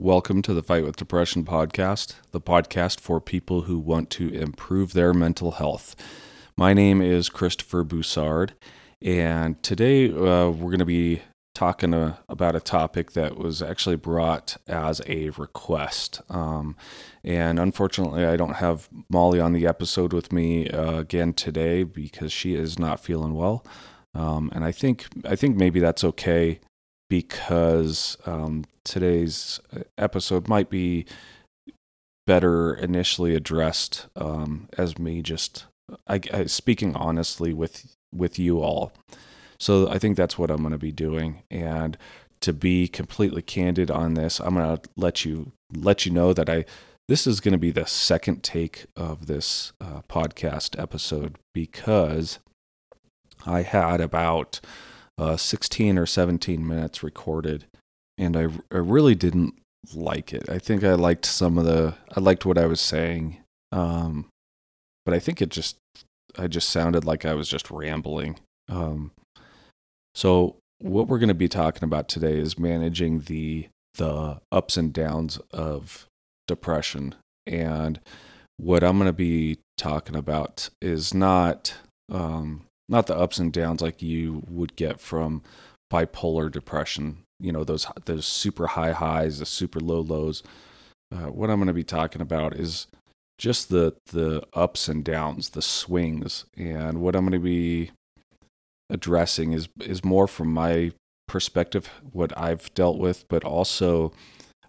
Welcome to the Fight with Depression podcast, the podcast for people who want to improve their mental health. My name is Christopher Boussard, and today we're going to be talking about a topic that was actually brought as a request. And unfortunately, I don't have Molly on the episode with me again today because she is not feeling well. And I think maybe that's okay, because today's episode might be better initially addressed as me just I speaking honestly with you all. So I think that's what I'm going to be doing. And to be completely candid on this, I'm going to let you know that this is going to be the second take of this podcast episode, because I had about 16 or 17 minutes recorded, and I really didn't like it. I think I liked what I was saying, but I think I just sounded like I was just rambling. So what we're going to be talking about today is managing the ups and downs of depression. And what I'm going to be talking about is not the ups and downs like you would get from bipolar depression, you know, those super high highs, the super low lows. What I'm going to be talking about is just the ups and downs, the swings. And what I'm going to be addressing is more from my perspective, what I've dealt with, but also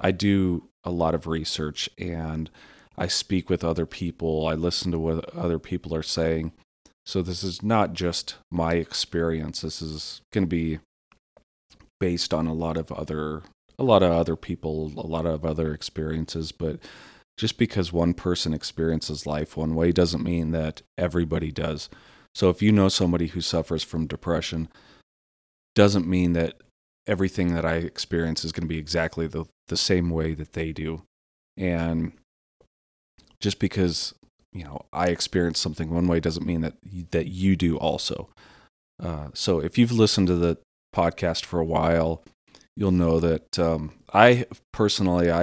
I do a lot of research and I speak with other people. I listen to what other people are saying. So this is not just my experience. This is going to be based on a lot of other people, a lot of other experiences. But just because one person experiences life one way doesn't mean that everybody does. So if you know somebody who suffers from depression, doesn't mean that everything that I experience is going to be exactly the same way that they do. And just because, you know, I experience something one way doesn't mean that you do also. So if you've listened to the podcast for a while, you'll know that I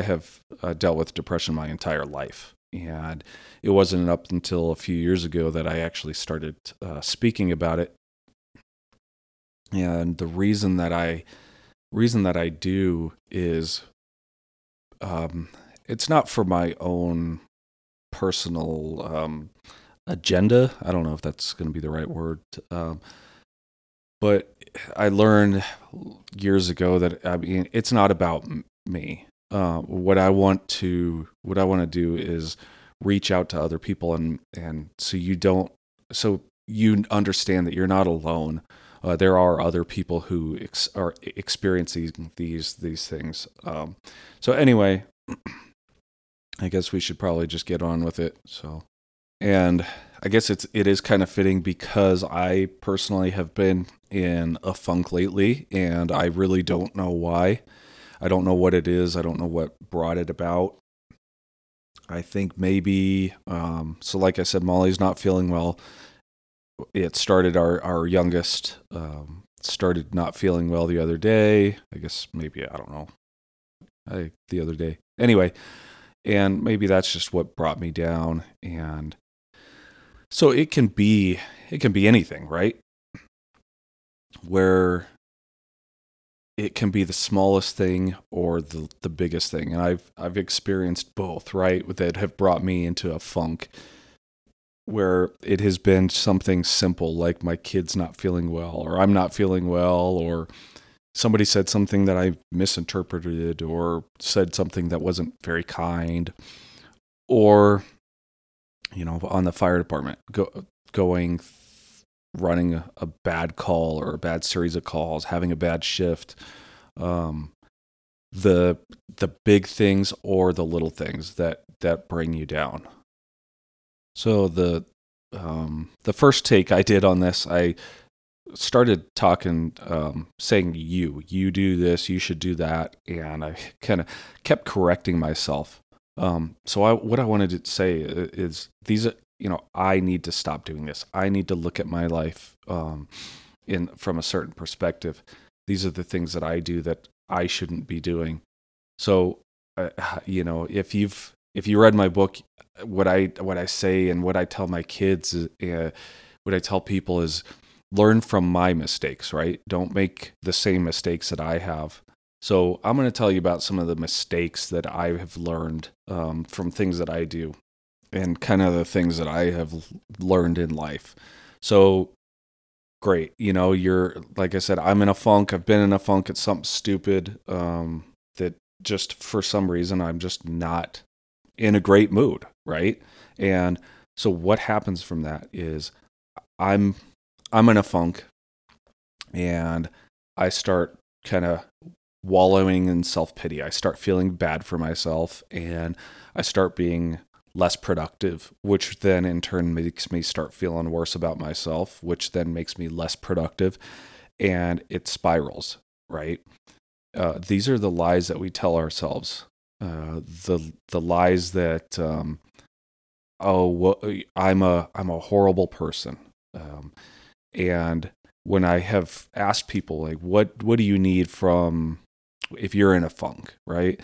have dealt with depression my entire life. And it wasn't up until a few years ago that I actually started speaking about it. And the reason that I do is it's not for my own personal agenda. I don't know if that's going to be the right word. But I learned years ago that, I mean, it's not about me. What I want to do is reach out to other people, and so you understand that you're not alone. There are other people who are experiencing these things. So anyway, I guess we should probably just get on with it. So, and I guess it is kind of fitting because I personally have been in a funk lately, and I really don't know why. I don't know what it is. I don't know what brought it about. I think maybe, so like I said, Molly's not feeling well. It started, our youngest started not feeling well the other day. I guess maybe, I don't know. The other day. Anyway, and maybe that's just what brought me down. And so it can be anything, right? Where it can be the smallest thing or the biggest thing. And I've experienced both, right? That have brought me into a funk where it has been something simple like my kid's not feeling well, or I'm not feeling well, or somebody said something that I misinterpreted, or said something that wasn't very kind, or, you know, on the fire department, running a bad call or a bad series of calls, having a bad shift, the big things or the little things that bring you down. So the first take I did on this, I started talking, saying you do this, you should do that, and I kind of kept correcting myself. So what I wanted to say is these are, you know, I need to stop doing this. I need to look at my life from a certain perspective. These are the things that I do that I shouldn't be doing. So you know, if you read my book, what I say and what I tell my kids, what I tell people is, learn from my mistakes, right? Don't make the same mistakes that I have. So I'm going to tell you about some of the mistakes that I have learned from things that I do, and kind of the things that I have learned in life. So great. You know, you're, like I said, I'm in a funk. I've been in a funk. It's something stupid that just for some reason, I'm just not in a great mood, right? And so what happens from that is I'm in a funk, and I start kind of wallowing in self-pity. I start feeling bad for myself, and I start being less productive, which then in turn makes me start feeling worse about myself, which then makes me less productive, and it spirals, right? These are the lies that we tell ourselves, the lies that, I'm a horrible person. And when I have asked people, like, what do you need from, if you're in a funk, right?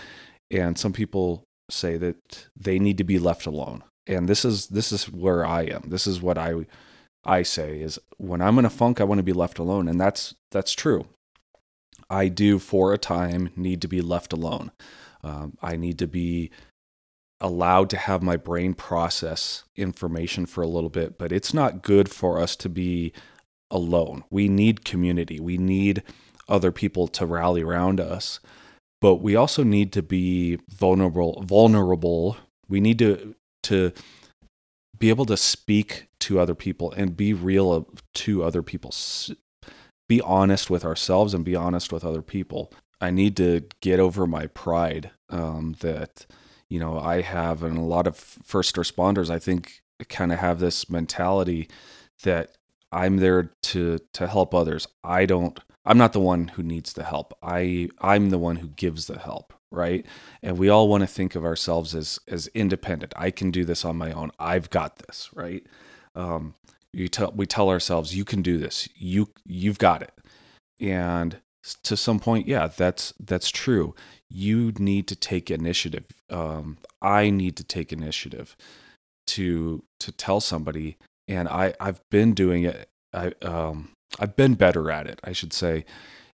And some people say that they need to be left alone. And this is where I am. This is what I say is, when I'm in a funk, I want to be left alone. And that's true. I do, for a time, need to be left alone. I need to be allowed to have my brain process information for a little bit, but it's not good for us to be alone. We need community. We need other people to rally around us. But we also need to be vulnerable. We need to be able to speak to other people and be real to other people. Be honest with ourselves and be honest with other people. I need to get over my pride that, you know, I have, and a lot of first responders, I think, kind of have this mentality that I'm there to help others. I'm not the one who needs the help. I'm the one who gives the help, right? And we all want to think of ourselves as independent. I can do this on my own. I've got this, right? We tell ourselves, you can do this. You've got it. And to some point, yeah, that's true. You need to take initiative. I need to take initiative to tell somebody. And I've been doing it. I've been better at it, I should say,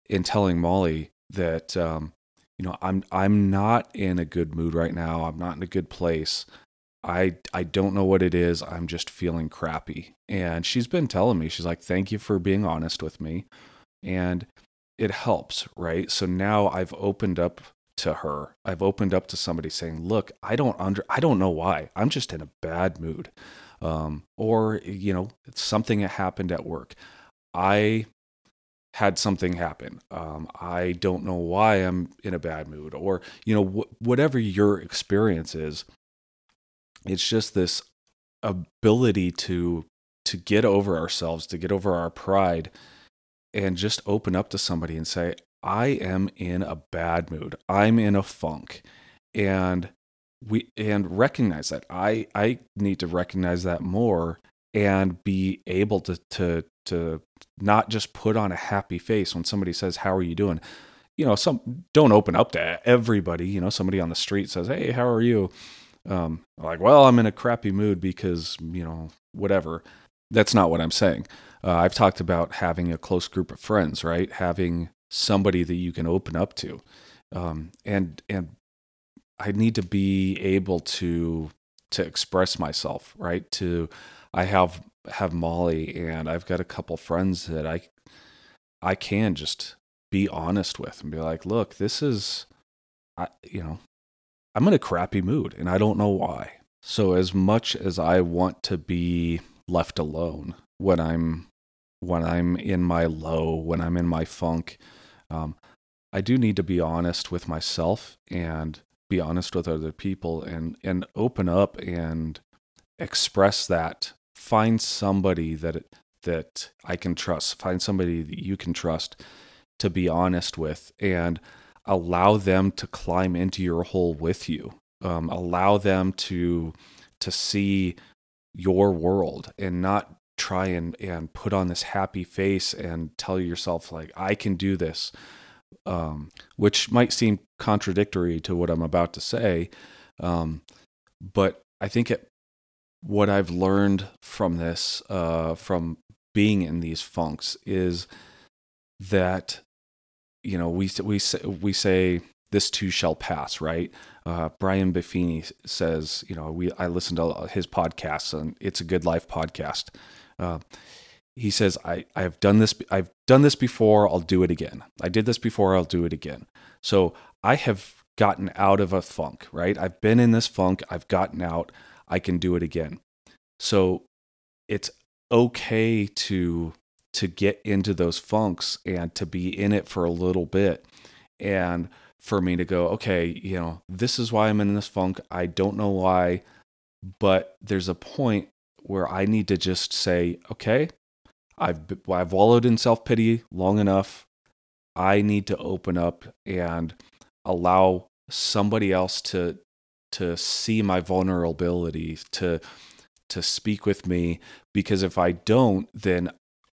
in telling Molly that, you know, I'm not in a good mood right now. I'm not in a good place. I don't know what it is. I'm just feeling crappy. And she's been telling me, she's like, thank you for being honest with me. And it helps, right? So now I've opened up to her. I've opened up to somebody, saying, look, I don't know why. I'm just in a bad mood. Or, you know, it's something that happened at work. I had something happen. I don't know why I'm in a bad mood, or, you know, whatever your experience is. It's just this ability to get over ourselves, to get over our pride, and just open up to somebody and say, I am in a bad mood. I'm in a funk. And recognize that. I need to recognize that more, and be able to not just put on a happy face when somebody says, how are you doing? You know, don't open up to everybody. You know, somebody on the street says, hey, how are you? Like, well, I'm in a crappy mood because, you know, whatever. That's not what I'm saying. I've talked about having a close group of friends, right? Having somebody that you can open up to. And I need to be able to express myself, right? I have Molly, and I've got a couple friends that I can just be honest with and be like, look, this is, you know, I'm in a crappy mood and I don't know why. So as much as I want to be left alone when I'm in my low, when I'm in my funk, I do need to be honest with myself and be honest with other people, and open up and express that. Find somebody that I can trust. Find somebody that you can trust to be honest with, and allow them to climb into your hole with you. Allow them to see your world, and not try and put on this happy face and tell yourself, like, I can do this. which might seem contradictory to what I'm about to say, but I think what I've learned from this, from being in these funks, is that, you know, we say this too shall pass, right? Brian Buffini says, you know, I listen to his podcasts, and It's a Good Life podcast. He says, I've done this before, I'll do it again. I did this before, I'll do it again. So I have gotten out of a funk, right? I've been in this funk, I've gotten out, I can do it again. So it's okay to get into those funks and to be in it for a little bit. And for me to go, okay, you know, this is why I'm in this funk. I don't know why, but there's a point where I need to just say, okay, I've wallowed in self-pity long enough. I need to open up and allow somebody else to see my vulnerability, to speak with me, because if I don't, then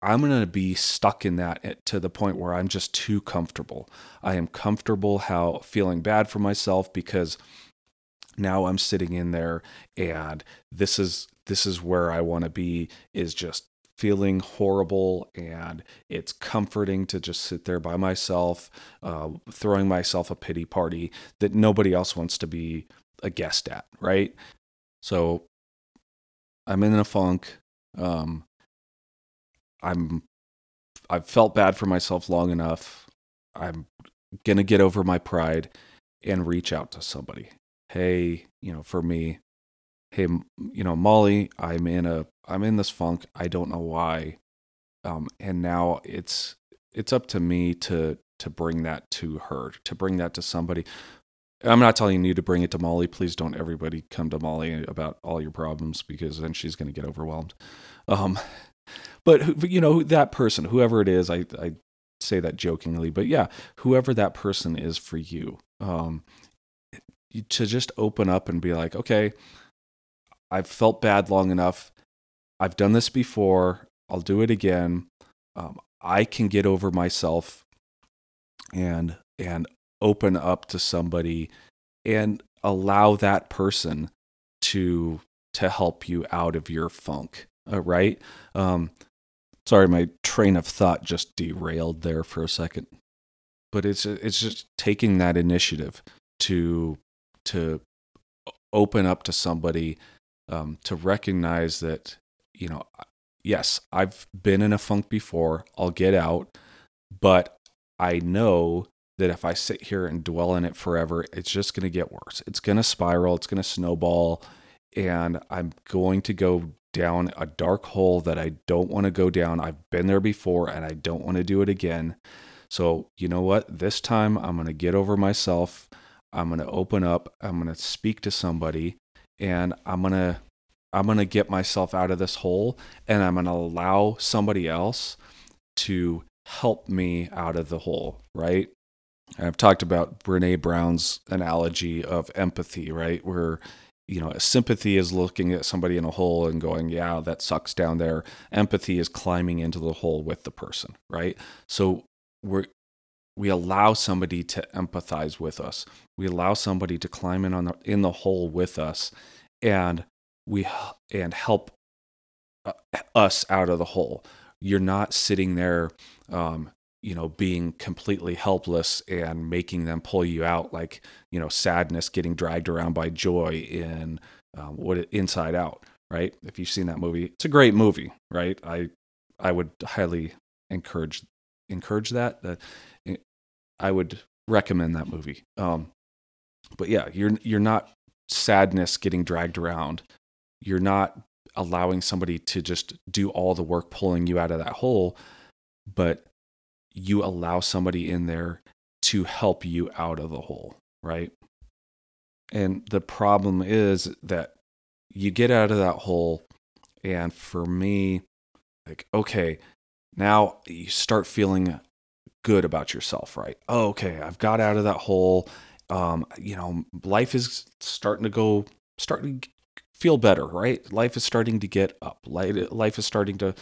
I'm going to be stuck in that to the point where I'm just too comfortable. I am comfortable feeling bad for myself, because now I'm sitting in there, and this is where I want to be, is just feeling horrible, and it's comforting to just sit there by myself, throwing myself a pity party that nobody else wants to be a guest at, right? So I'm in a funk. I've felt bad for myself long enough. I'm going to get over my pride and reach out to somebody. Hey, you know, for me, hey, you know, Molly, I'm in this funk. I don't know why. And now it's up to me to bring that to her, to bring that to somebody. I'm not telling you to bring it to Molly. Please don't everybody come to Molly about all your problems, because then she's going to get overwhelmed. But, you know, that person, whoever it is, I say that jokingly, but yeah, whoever that person is for you, to just open up and be like, okay, I've felt bad long enough. I've done this before. I'll do it again. I can get over myself and open up to somebody and allow that person to help you out of your funk. Right. Sorry, my train of thought just derailed there for a second, but it's just taking that initiative to open up to somebody, to recognize that, you know, yes, I've been in a funk before, I'll get out, but I know that if I sit here and dwell in it forever, it's just going to get worse. It's going to spiral. It's going to snowball, and I'm going to go down a dark hole that I don't want to go down. I've been there before, and I don't want to do it again. So you know what? This time I'm going to get over myself. I'm going to open up. I'm going to speak to somebody, and I'm going to get myself out of this hole. And I'm going to allow somebody else to help me out of the hole. Right? And I've talked about Brene Brown's analogy of empathy. Right? Where, you know, sympathy is looking at somebody in a hole and going, yeah, that sucks down there. Empathy is climbing into the hole with the person, right? So we allow somebody to empathize with us. We allow somebody to climb in the hole with us, and we help us out of the hole. You're not sitting there, you know, being completely helpless and making them pull you out, like, you know, sadness getting dragged around by joy in Inside Out, right? If you've seen that movie, it's a great movie, right? I would highly encourage that. I would recommend that movie. But yeah, you're not sadness getting dragged around. You're not allowing somebody to just do all the work pulling you out of that hole, but you allow somebody in there to help you out of the hole, right? And the problem is that you get out of that hole, and for me, like, okay, now you start feeling good about yourself, right? Oh, okay, I've got out of that hole. You know, life is starting to feel better, right? Life is starting to get up. Life is starting to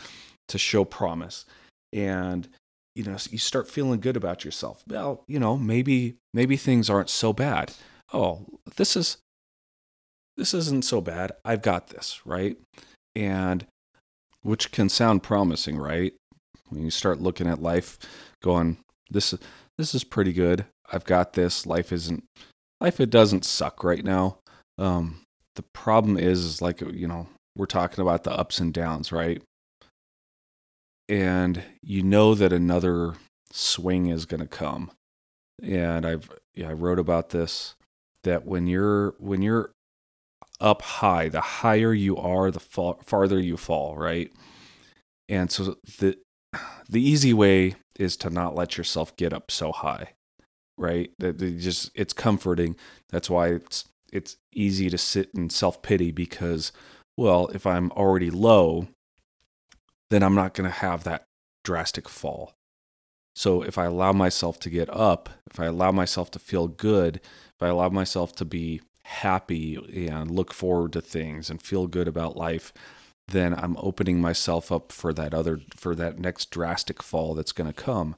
show promise. And you know, you start feeling good about yourself. Well, you know, maybe things aren't so bad. Oh, this isn't so bad. I've got this, right? And which can sound promising, right? When you start looking at life going, this is pretty good. I've got this. Life doesn't suck right now. The problem is like, you know, we're talking about the ups and downs, right? And you know that another swing is going to come. And I wrote about this, that when you're up high, the higher you are, the farther you fall, right? And so the easy way is to not let yourself get up so high, right? That it's comforting. That's why it's easy to sit in self-pity, because, well, if I'm already low, then I'm not going to have that drastic fall. So if I allow myself to get up, if I allow myself to feel good, if I allow myself to be happy and look forward to things and feel good about life, then I'm opening myself up for that next drastic fall that's going to come.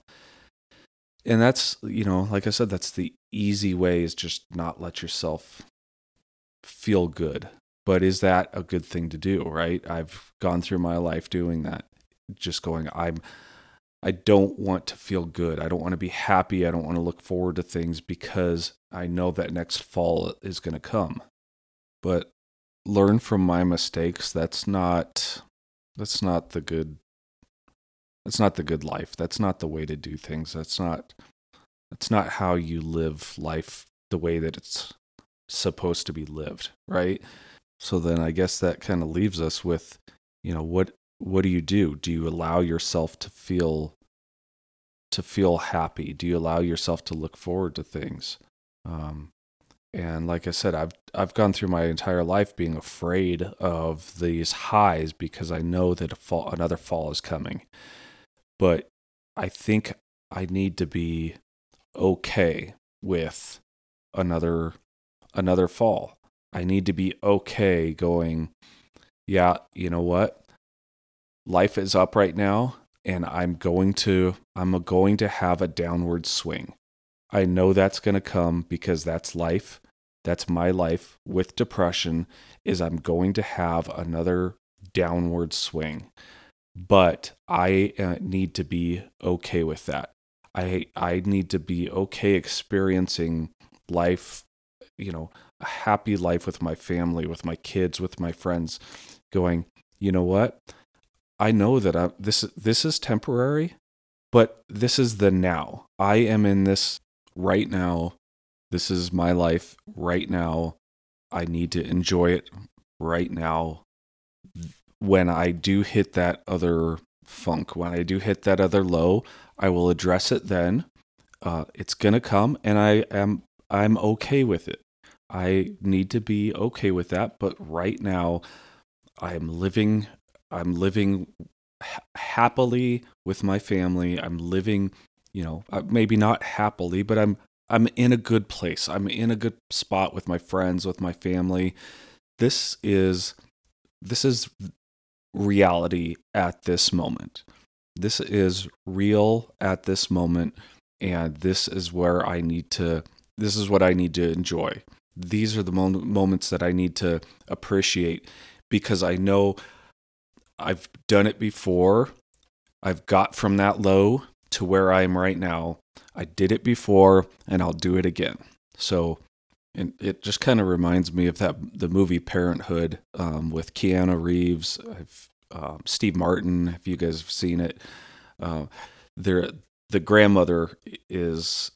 And that's, you know, like I said, that's the easy way, is just not let yourself feel good. But is that a good thing to do, right? I've gone through my life doing that, just going, I don't want to feel good. I don't want to be happy. I don't want to look forward to things, because I know that next fall is going to come. But learn from my mistakes. That's not the good life. That's not the way to do things. That's not how you live life the way that it's supposed to be lived, right? So then I guess that kind of leaves us with, you know, what do you do? Do you allow yourself to feel happy? Do you allow yourself to look forward to things? And like I said, I've gone through my entire life being afraid of these highs, because I know that another fall is coming. But I think I need to be okay with another fall. I need to be okay going, yeah, you know what? Life is up right now, and I'm going to have a downward swing. I know that's going to come, because that's life. That's my life with depression, is I'm going to have another downward swing. But I need to be okay with that. I need to be okay experiencing life, you know, a happy life with my family, with my kids, with my friends, going, you know what? I know that this is temporary, but this is the now. I am in this right now. This is my life right now. I need to enjoy it right now. When I do hit that other funk, when I do hit that other low, I will address it then. It's going to come, and I'm okay with it. I need to be okay with that, but right now I'm living happily with my family. I'm living, you know, maybe not happily, but I'm in a good place. I'm in a good spot with my friends, with my family. This is reality at this moment. This is real at this moment, and this is what I need to enjoy. These are the moments that I need to appreciate, because I know I've done it before. I've got from that low to where I am right now. I did it before, and I'll do it again. So, and it just kind of reminds me of the movie Parenthood with Keanu Reeves, Steve Martin. If you guys have seen it, the grandmother is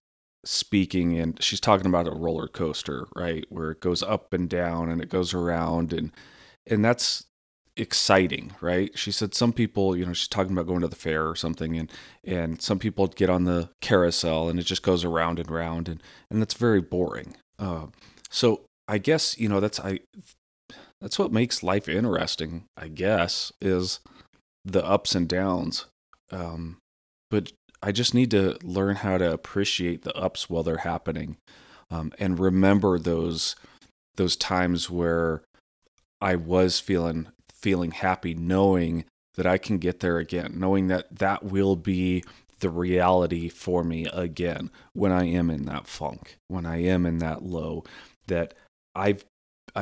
speaking, and she's talking about a roller coaster, right, where it goes up and down, and it goes around, and that's exciting, right? She said some people, you know, she's talking about going to the fair or something, and some people get on the carousel, and it just goes around and round, and that's very boring. So I guess, you know, that's what makes life interesting, I guess, is the ups and downs. But I just need to learn how to appreciate the ups while they're happening, and remember those times where I was feeling happy, knowing that I can get there again, knowing that will be the reality for me again when I am in that funk, when I am in that low, that I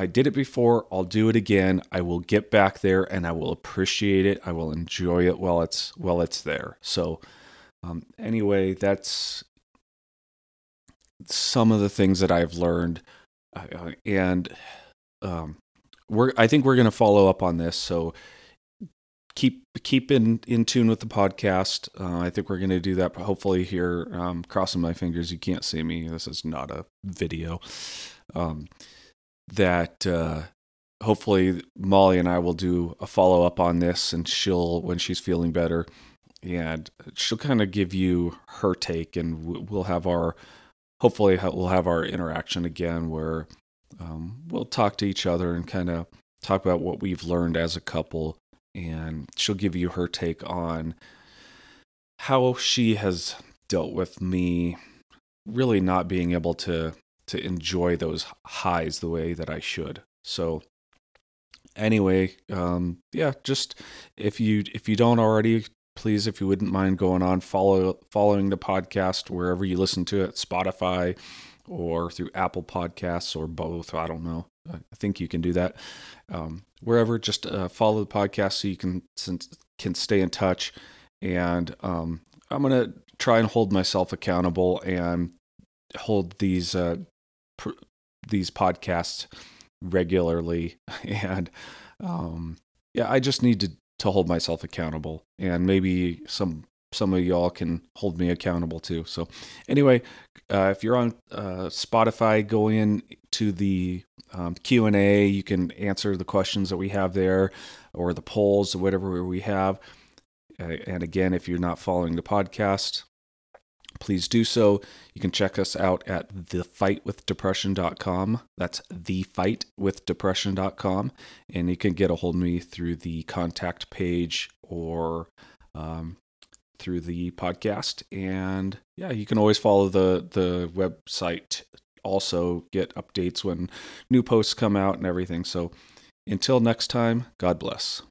did it before, I'll do it again, I will get back there and I will appreciate it, I will enjoy it while it's there. So anyway, that's some of the things that I've learned, I think we're going to follow up on this, so keep in tune with the podcast. I think we're going to do that hopefully here. Crossing my fingers, you can't see me. This is not a video. Hopefully Molly and I will do a follow up on this, and she'll, when she's feeling better, and she'll kind of give you her take, and we'll have our interaction again where we'll talk to each other and kind of talk about what we've learned as a couple. And she'll give you her take on how she has dealt with me really not being able to enjoy those highs the way that I should. So anyway, just if you don't already, please, if you wouldn't mind going on, following the podcast wherever you listen to it, Spotify or through Apple Podcasts or both, I don't know. I think you can do that. Wherever, just follow the podcast so you can stay in touch. And I'm going to try and hold myself accountable and hold these podcasts regularly. And I just need to hold myself accountable. And maybe some of y'all can hold me accountable too. So anyway, if you're on Spotify, go in to the Q&A. You can answer the questions that we have there, or the polls, or whatever we have. And again, if you're not following the podcast, please do so. You can check us out at thefightwithdepression.com. That's thefightwithdepression.com. And you can get a hold of me through the contact page or through the podcast. And yeah, you can always follow the website, also get updates when new posts come out and everything. So until next time, God bless.